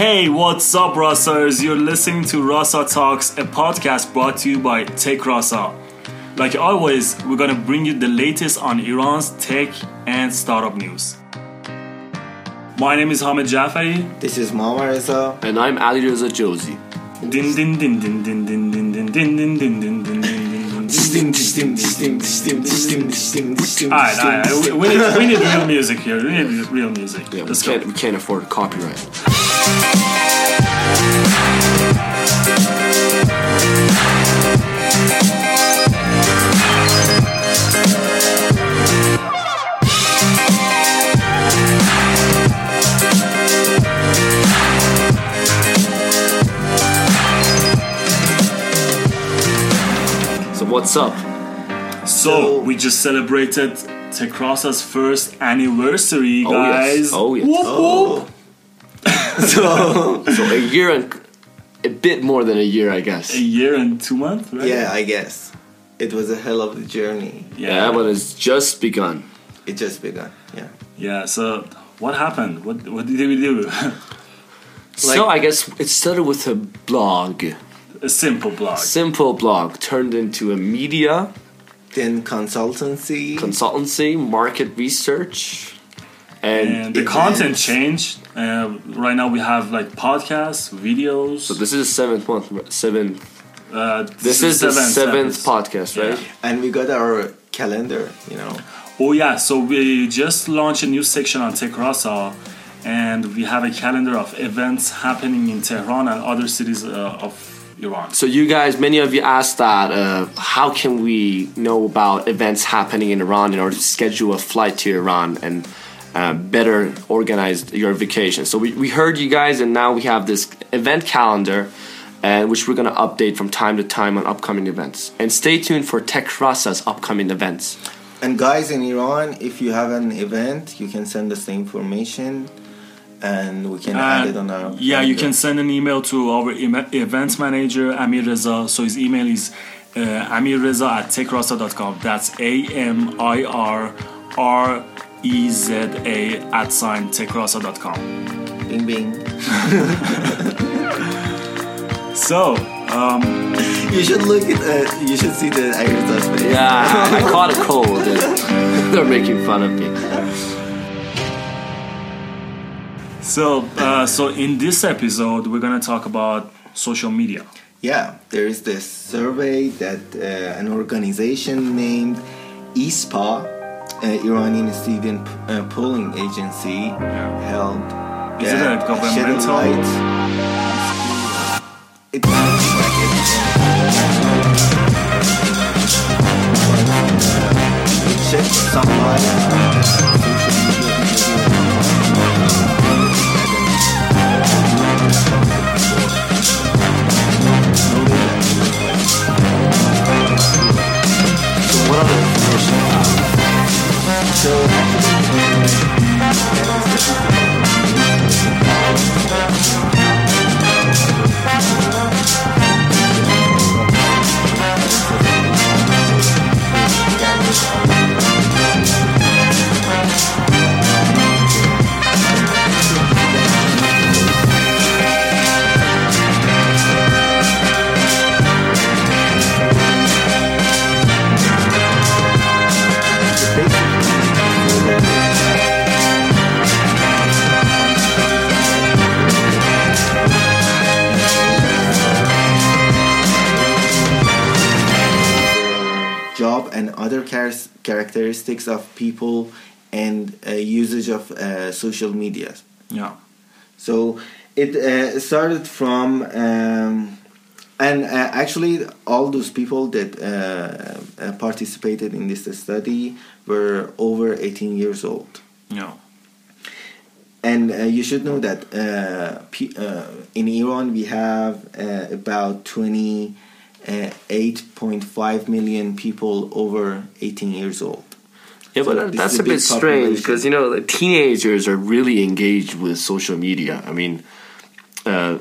Hey, what's up, Rasas? You're listening to Rasa Talks, a podcast brought to you by TechRasa. Like always, we're going to bring you the latest on Iran's tech and startup news. My name is Hamed Jafari. This is Mawareza. And I'm Alireza Jozi. Din din din din din din din din din din din din din din. Alright, we need real music here. We need real music. Yeah, let's go. We can't afford copyright. What's up? So we just celebrated TechRasa's first anniversary, guys. Oh yes. Whoop, whoop. So a year and a bit more than a year, I guess. A year and 2 months, right? Yeah, I guess. It was a hell of a journey. Yeah, but it's just begun. It just begun. Yeah. Yeah. So what happened? What did we do? So I guess it started with a blog. A simple blog. Turned into a media. Then consultancy. Market research. And the content changed. Right now we have like podcasts, videos. So this is the seventh month. This is the seventh podcast, right? Yeah. And we got our calendar, you know. Oh yeah, so we just launched a new section on TechRasa. And we have a calendar of events happening in Tehran and other cities of Iran. So you guys, many of you asked that, how can we know about events happening in Iran in order to schedule a flight to Iran and better organize your vacation? So we heard you guys, and now we have this event calendar, which we're going to update from time to time on upcoming events. And stay tuned for TechRasa's upcoming events. And guys in Iran, if you have an event, you can send us the information. And we can add it on our... Yeah, you can send an email to our events manager, Amirreza. So his email is amirreza@techrasa.com. That's amirreza@techrasa.com. Bing, bing. So, you should see the Amirreza's face. Yeah, I caught a cold. They're making fun of me. So in this episode, we're going to talk about social media. Yeah, there is this survey that an organization named ISPA, Iranian Student Polling Agency, held. Is it a governmental? It sounds like it. It sheds some light on social media. Characteristics of people and usage of social media. Yeah. So it started from actually all those people that participated in this study were over 18 years old. Yeah. And you should know that in Iran we have about 8.5 million people over 18 years old. Yeah, so but that's a bit strange because, you know, teenagers are really engaged with social media. I mean, I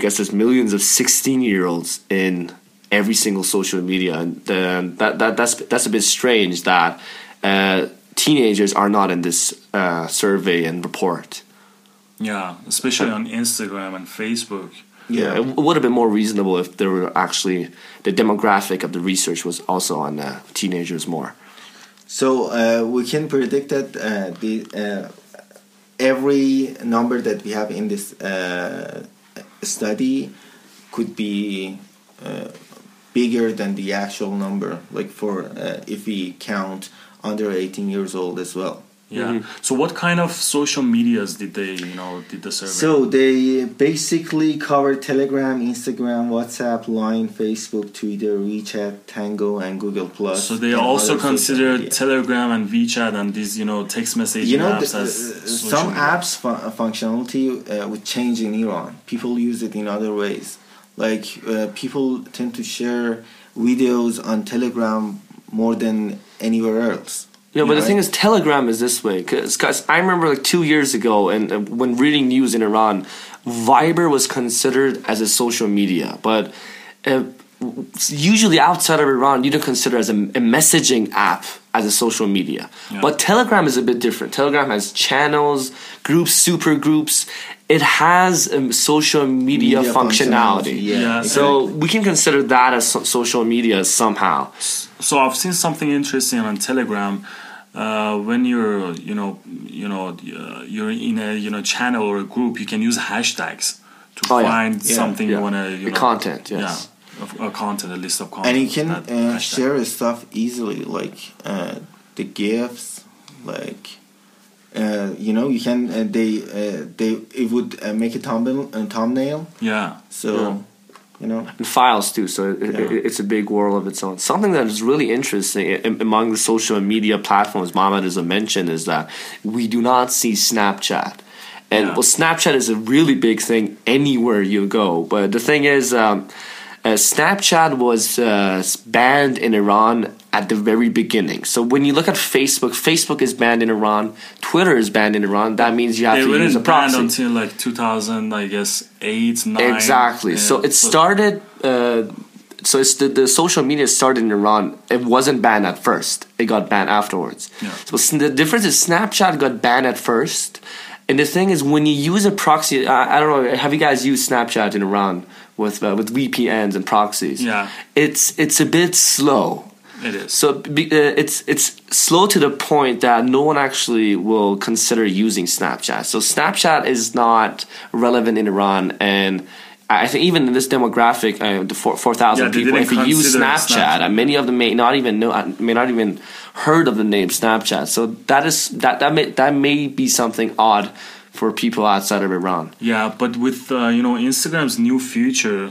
guess there's millions of 16-year-olds in every single social media. And that's a bit strange that teenagers are not in this survey and report. Yeah, especially on Instagram and Facebook. Yeah, it would have been more reasonable if there were actually the demographic of the research was also on teenagers more. So we can predict that every number that we have in this study could be bigger than the actual number, like for if we count under 18 years old as well. Yeah. Mm-hmm. So what kind of social medias did they, did the survey? So they basically covered Telegram, Instagram, WhatsApp, Line, Facebook, Twitter, WeChat, Tango, and Google+. So they also considered Telegram and WeChat and these, text messaging apps as some media. Apps functionality would change in Iran. People use it in other ways. Like people tend to share videos on Telegram more than anywhere else. Yeah, but the thing is, Telegram is this way. Because I remember 2 years ago, and when reading news in Iran, Viber was considered as a social media. But usually outside of Iran, you don't consider as a messaging app as a social media. Yeah. But Telegram is a bit different. Telegram has channels, groups, super groups. It has social media functionality. Yeah. So we can consider that as social media somehow. So I've seen something interesting on Telegram. When you're you're in a channel or a group, you can use hashtags to find something you want to content. Yes. Yeah, a content, a list of content. And you can share stuff easily, like the GIFs, like you can it would make a thumbnail. Yeah. So. Yeah. And files too, so it's a big world of its own. Something that is really interesting among the social media platforms, Mohammed has mentioned, is that we do not see Snapchat. And Snapchat is a really big thing anywhere you go. But the thing is, Snapchat was banned in Iran at the very beginning. So when you look at Facebook is banned in Iran. Twitter is banned in Iran. That means you have to use a proxy. They were banned until 2000, I guess, 8, 9. Exactly. So it started... the social media started in Iran. It wasn't banned at first. It got banned afterwards. Yeah. So the difference is Snapchat got banned at first. And the thing is, when you use a proxy... I don't know. Have you guys used Snapchat in Iran? With VPNs and proxies, it's a bit slow. It is it's slow to the point that no one actually will consider using Snapchat. So Snapchat is not relevant in Iran, and I think even in this demographic, the 4,000 people, if you use Snapchat, many of them may not even heard of the name Snapchat. So that is that may be something odd for people outside of Iran. Yeah, but with Instagram's new feature,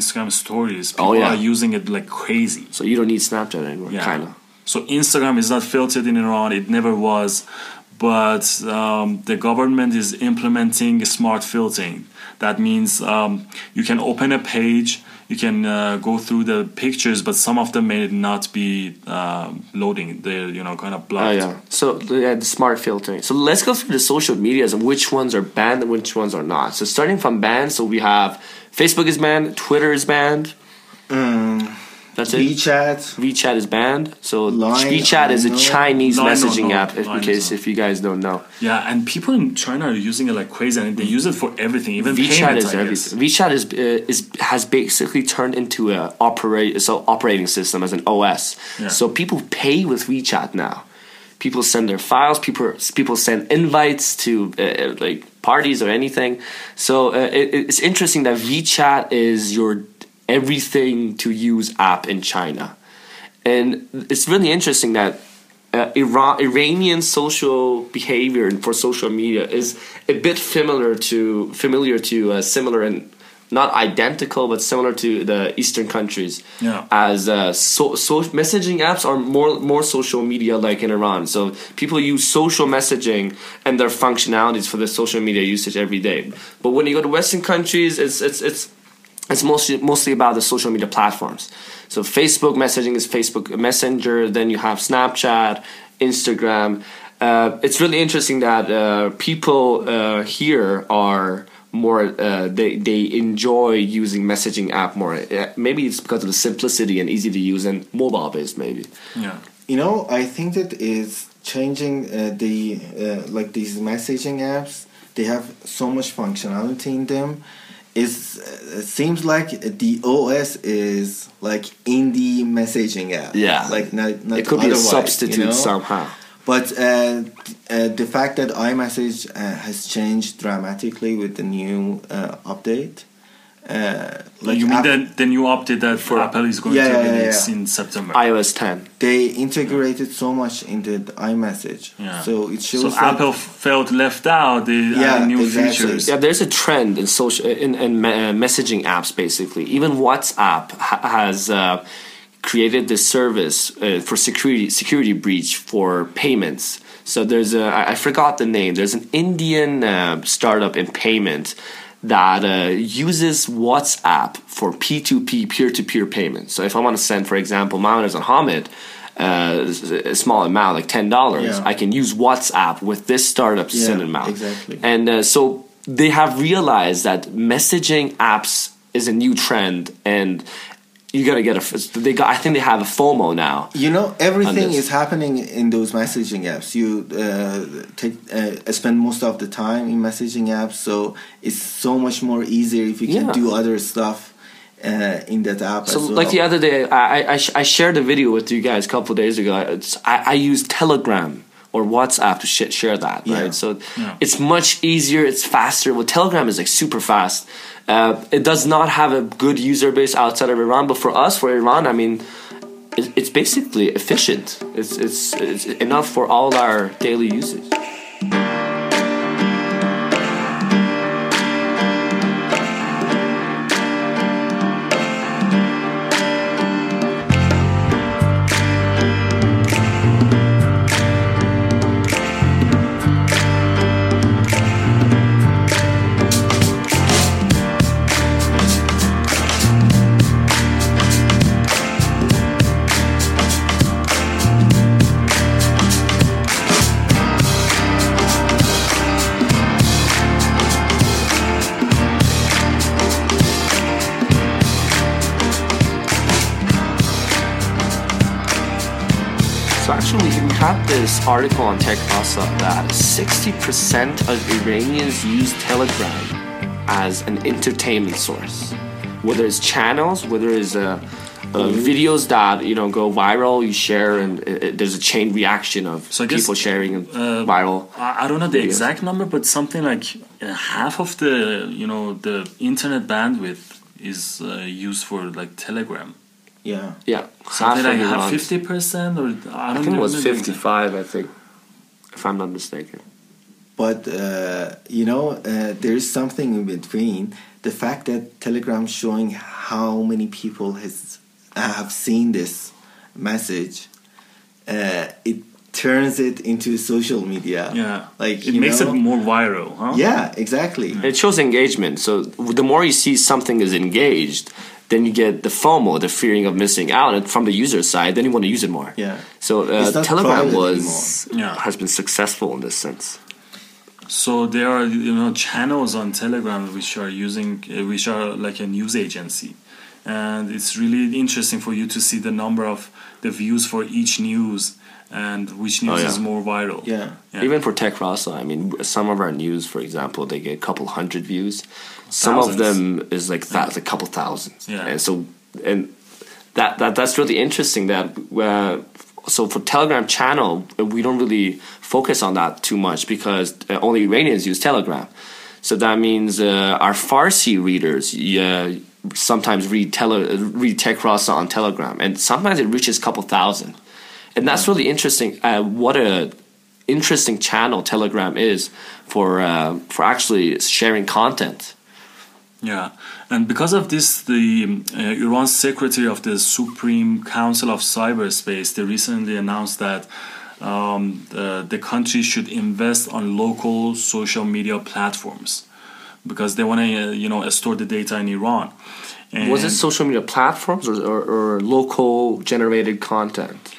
Instagram stories, people are using it like crazy. So you don't need Snapchat anymore, kind of. So Instagram is not filtered in Iran, it never was, but the government is implementing smart filtering. That means you can open a page, you can go through the pictures, but some of them may not be loading. They're kind of blocked. So the smart filtering. So let's go through the social medias and which ones are banned and which ones are not. So starting from banned, so we have Facebook is banned, Twitter is banned. That's it. WeChat is banned. So Line, WeChat is a Chinese messaging app, in case if you guys don't know. Yeah, and people in China are using it like crazy, and they use it for everything, even payments. WeChat has basically turned into a operating system as an OS. Yeah. So people pay with WeChat now. People send their files. People send invites to parties or anything. So it's interesting that WeChat is your everything to use app in China, and it's really interesting that Iranian social behavior and for social media is a bit similar and not identical, but similar to the Eastern countries. Yeah. As messaging apps are more social media like in Iran. So people use social messaging and their functionalities for their social media usage every day. But when you go to Western countries, it's mostly about the social media platforms. So Facebook messaging is Facebook Messenger. Then you have Snapchat, Instagram. It's really interesting that people here are more. They enjoy using messaging app more. Maybe it's because of the simplicity and easy to use and mobile based. Maybe. Yeah. I think that is changing these messaging apps. They have so much functionality in them. It seems like the OS is like indie messaging app. Yeah, like not it could be a substitute, you know? Somehow. But the fact that iMessage has changed dramatically with the new update. You mean the new update that for Apple is going to release in September? iOS 10. They integrated so much into the iMessage. Yeah. So it shows. So Apple felt left out. New features. Yeah, there's a trend in social in messaging apps basically. Even WhatsApp has created this service for security breach for payments. So there's I forgot the name. There's an Indian startup in payment that uses WhatsApp for P2P, peer-to-peer payments. So if I want to send, for example, Mawareza and Hamed a small amount, like $10, I can use WhatsApp with this startup to send an amount. Exactly. And so they have realized that messaging apps is a new trend, and you gotta get I think they have a FOMO now. You know, everything is happening in those messaging apps. You spend most of the time in messaging apps, so it's so much more easier if you can do other stuff in that app. So, as well. Like the other day, I shared a video with you guys a couple of days ago. I used Telegram or WhatsApp to share that, right? Yeah. So it's much easier, it's faster. Well, Telegram is like super fast. It does not have a good user base outside of Iran, but for Iran, I mean, it's basically efficient. It's enough for all our daily usage. This article on TechRasa that 60% of Iranians use Telegram as an entertainment source, whether it's channels, whether it's videos that go viral, you share, and there's a chain reaction of people sharing viral. I don't know the exact number, but something like half of the internet bandwidth is used for like Telegram. Yeah. Something like 50%, or I think it was 55. I think, if I'm not mistaken. But there is something in between. The fact that Telegram showing how many people have seen this message, it turns it into social media. Yeah, like it makes it more viral. Huh? Yeah, exactly. It shows engagement. So the more you see something is engaged, then you get the FOMO, the fearing of missing out, and from the user side, then you want to use it more. Yeah. So Telegram has been successful in this sense. So there are channels on Telegram which are like a news agency, and it's really interesting for you to see the number of the views for each news and which news is more viral. Yeah. Even for TechRasa, I mean, some of our news, for example, they get a couple hundred views. Some thousands. Of them is like that, a couple thousand. Yeah. And so, and that's really interesting. That so for Telegram channel, we don't really focus on that too much because only Iranians use Telegram. So that means our Farsi readers sometimes read TechRasa on Telegram, and sometimes it reaches a couple thousand. And that's really interesting. What a interesting channel Telegram is for actually sharing content. Yeah, and because of this, the Iran's Secretary of the Supreme Council of Cyberspace, they recently announced that the country should invest on local social media platforms because they want to store the data in Iran. And was it social media platforms or local generated content?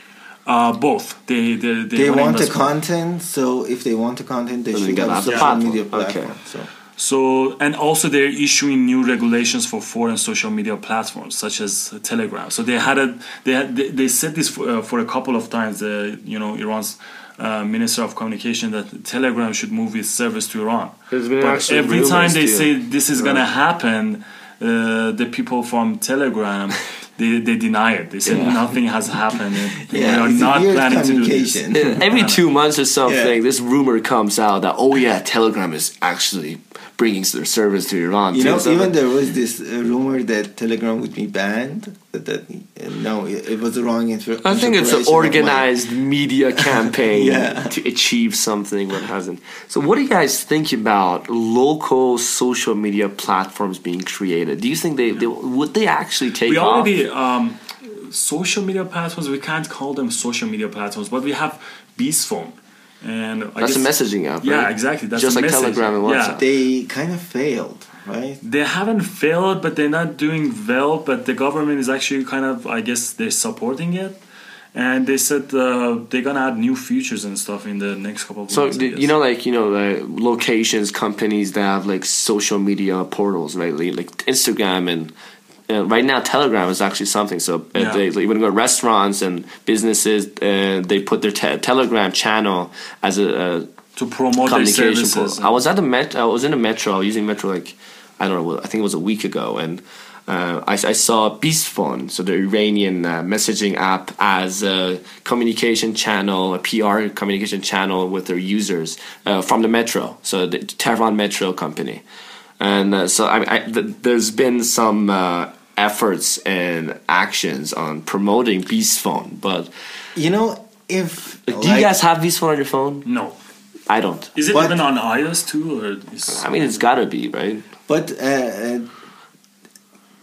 Both. They want the content, so if they want the content, they should have social media platform. Okay. So, and also they're issuing new regulations for foreign social media platforms such as Telegram. So they said this for a couple of times. Iran's Minister of Communication that Telegram should move its service to Iran. But every time they say this is going to happen, the people from Telegram, they deny it. They say nothing has happened. We are not planning to do this. Every 2 months or something, this rumor comes out that, oh yeah, Telegram is actually bringing their service to Iran. You know, even there was this rumor that Telegram would be banned. No, it was the wrong information. I think it's an organized media campaign to achieve something that hasn't. So what do you guys think about local social media platforms being created? Do you think they would they actually take off? We already social media platforms, we can't call them social media platforms, but we have Bisphone. And that's a messaging app, right? Yeah, exactly. That's just like Telegram and WhatsApp. They kind of failed. Right. They haven't failed, but they're not doing well. But the government is actually kind of, I guess, they're supporting it, and they said they're gonna add new features and stuff in the next couple of months. So like locations, companies that have like social media portals, right? Like Instagram and right now Telegram is actually something. So like, when you go to restaurants and businesses, they put their Telegram channel as a to promote their services. I was at the I was in the metro. I was using metro like, I don't know, I think it was a week ago, and I saw Bisphone, so the Iranian messaging app, as a communication channel, a PR communication channel with their users from the metro, so the Tehran Metro company. And so there's been some efforts and actions on promoting Bisphone, but... You know, if... Do you guys have Bisphone on your phone? No. I don't. Is it even on iOS too? I mean, it's gotta be, right? But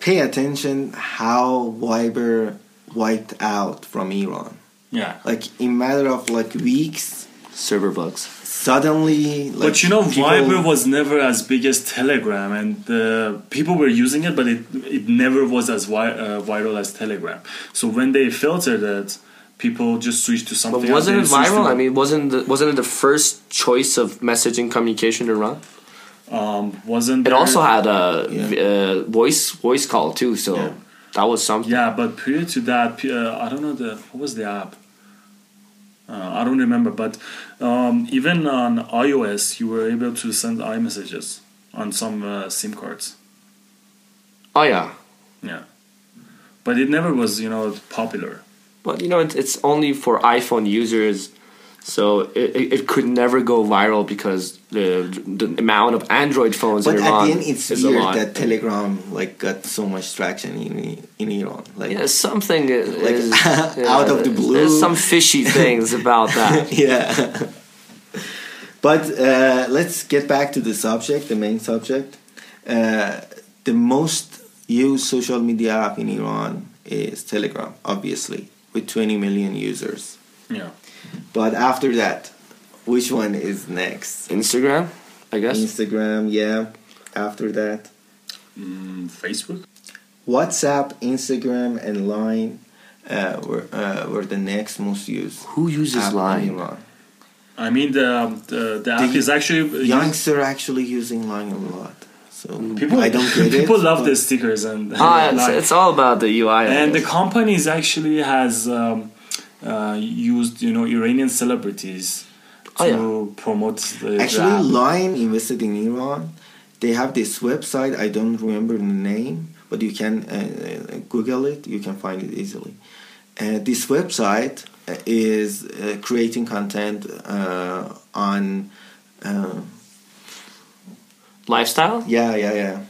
pay attention how Viber wiped out from Iran. Yeah. Like in matter of like weeks. Server bugs. Suddenly. Like, but you know, Viber was never as big as Telegram, and people were using it, but it never was as viral as Telegram. So when they filtered it, people just switch to something. But wasn't it viral? I mean, wasn't it the first choice of messaging communication to run? Wasn't it also had a voice call too? So that was something. Yeah, but prior to that, I don't know what was the app. I don't remember. But even on iOS, you were able to send iMessages on some SIM cards. Oh yeah. Yeah, but it never was, popular. But it's only for iPhone users, so it could never go viral because the amount of Android phones in Iran is a lot. But at the end, it's weird that Telegram got so much traction in Iran. Something is, out of the blue. There's some fishy things about that. Yeah. But let's get back to the subject, the main subject. The most used social media app in Iran is Telegram, obviously, with 20 million users. Yeah. But after that, which one is next? Instagram, I guess. Instagram, yeah. After that, Facebook, WhatsApp, Instagram, and Line were the next most used. Who uses Line? I mean, the app is actually youngsters are actually using Line a lot. So people, I don't get people it, love the stickers and it's all about the UI. And the companies actually has used Iranian celebrities to promote the app. Line invested in Iran. They have this website. I don't remember the name, but you can Google it. You can find it easily. This website is creating content on. Lifestyle? Yeah.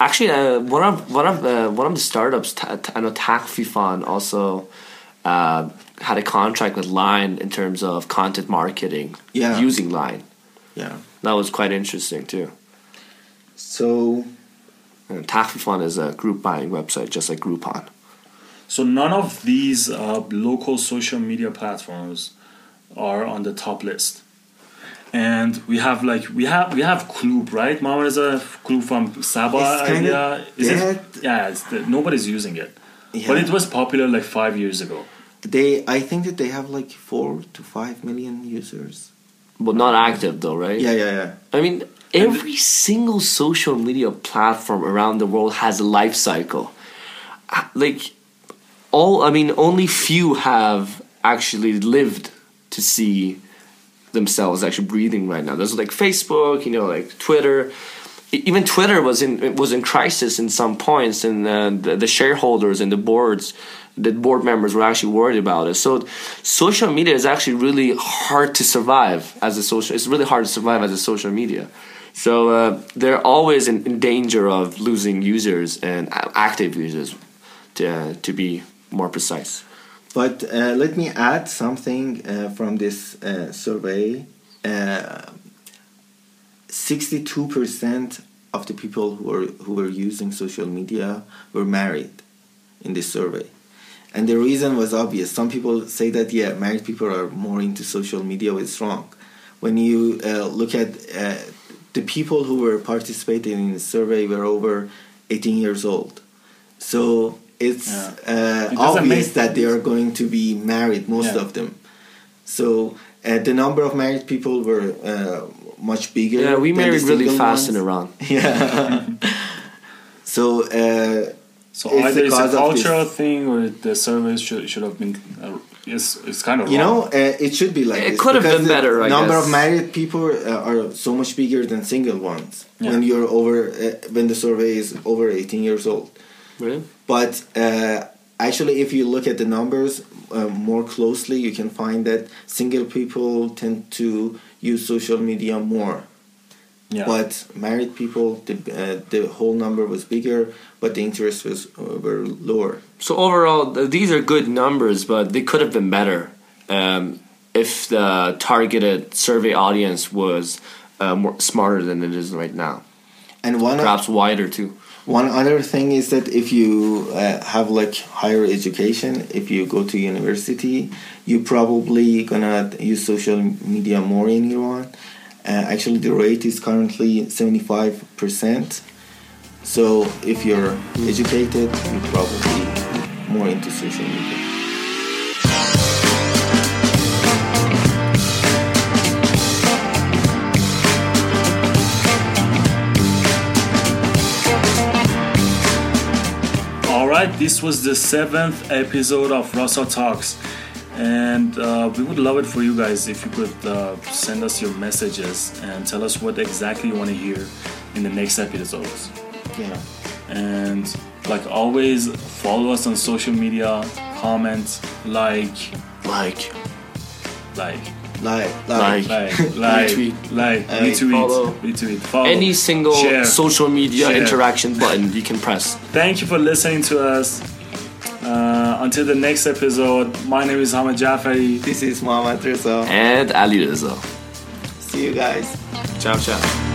Actually, one of the startups, I know Takhfifan also had a contract with Line in terms of content marketing using Line. Yeah, that was quite interesting too. So, Takhfifan is a group buying website, just like Groupon. So none of these local social media platforms are on the top list. And we have Cloob, right? Mawareza, Cloob from Sabah area. Nobody's using it. Yeah. But it was popular 5 years ago. I think that they have 4 to 5 million users. But not active though, right? Yeah. I mean, every single social media platform around the world has a life cycle. Only few have actually lived to see themselves actually breathing right now. There's like Facebook, you know, like Twitter. Even Twitter was in crisis in some points, and the shareholders and the board members were actually worried about it. So social media is actually really hard to survive as a social. It's really hard to survive as a social media. So they're always in danger of losing users and active users, to be more precise. But let me add something from this survey. 62% of the people who were using social media were married in this survey. And the reason was obvious. Some people say that, yeah, married people are more into social media, it's wrong. When you look at the people who were participating in the survey were over 18 years old. So it's obvious that they are going to be married, most of them. So the number of married people were much bigger. Yeah, we married really fast in Iran. Yeah. So so either it's a cultural thing, or the surveys should have been it's kind of wrong. You know, it should be like it could have been better. I guess the number of married people are so much bigger than single ones when you're over when the survey is over 18 years old. Really? But actually, if you look at the numbers more closely, you can find that single people tend to use social media more. Yeah. But married people, the whole number was bigger, but the interest was were lower. So overall, these are good numbers, but they could have been better if the targeted survey audience was more smarter than it is right now, and perhaps wider too. One other thing is that if you have like higher education, if you go to university, you probably gonna use social media more in Iran. Actually, the rate is currently 75%. So if you're educated, you're probably more into social media. This was the 7th episode of Rasa Talks, and we would love it for you guys if you could send us your messages and tell us what exactly you want to hear in the next episodes. Yeah. And like always, follow us on social media, comment, retweet, follow. Any single social media interaction button you can press. Thank you for listening to us. Until the next episode, my name is Hamed Jafari. This is Mawareza. And Alireza. See you guys. Ciao, ciao.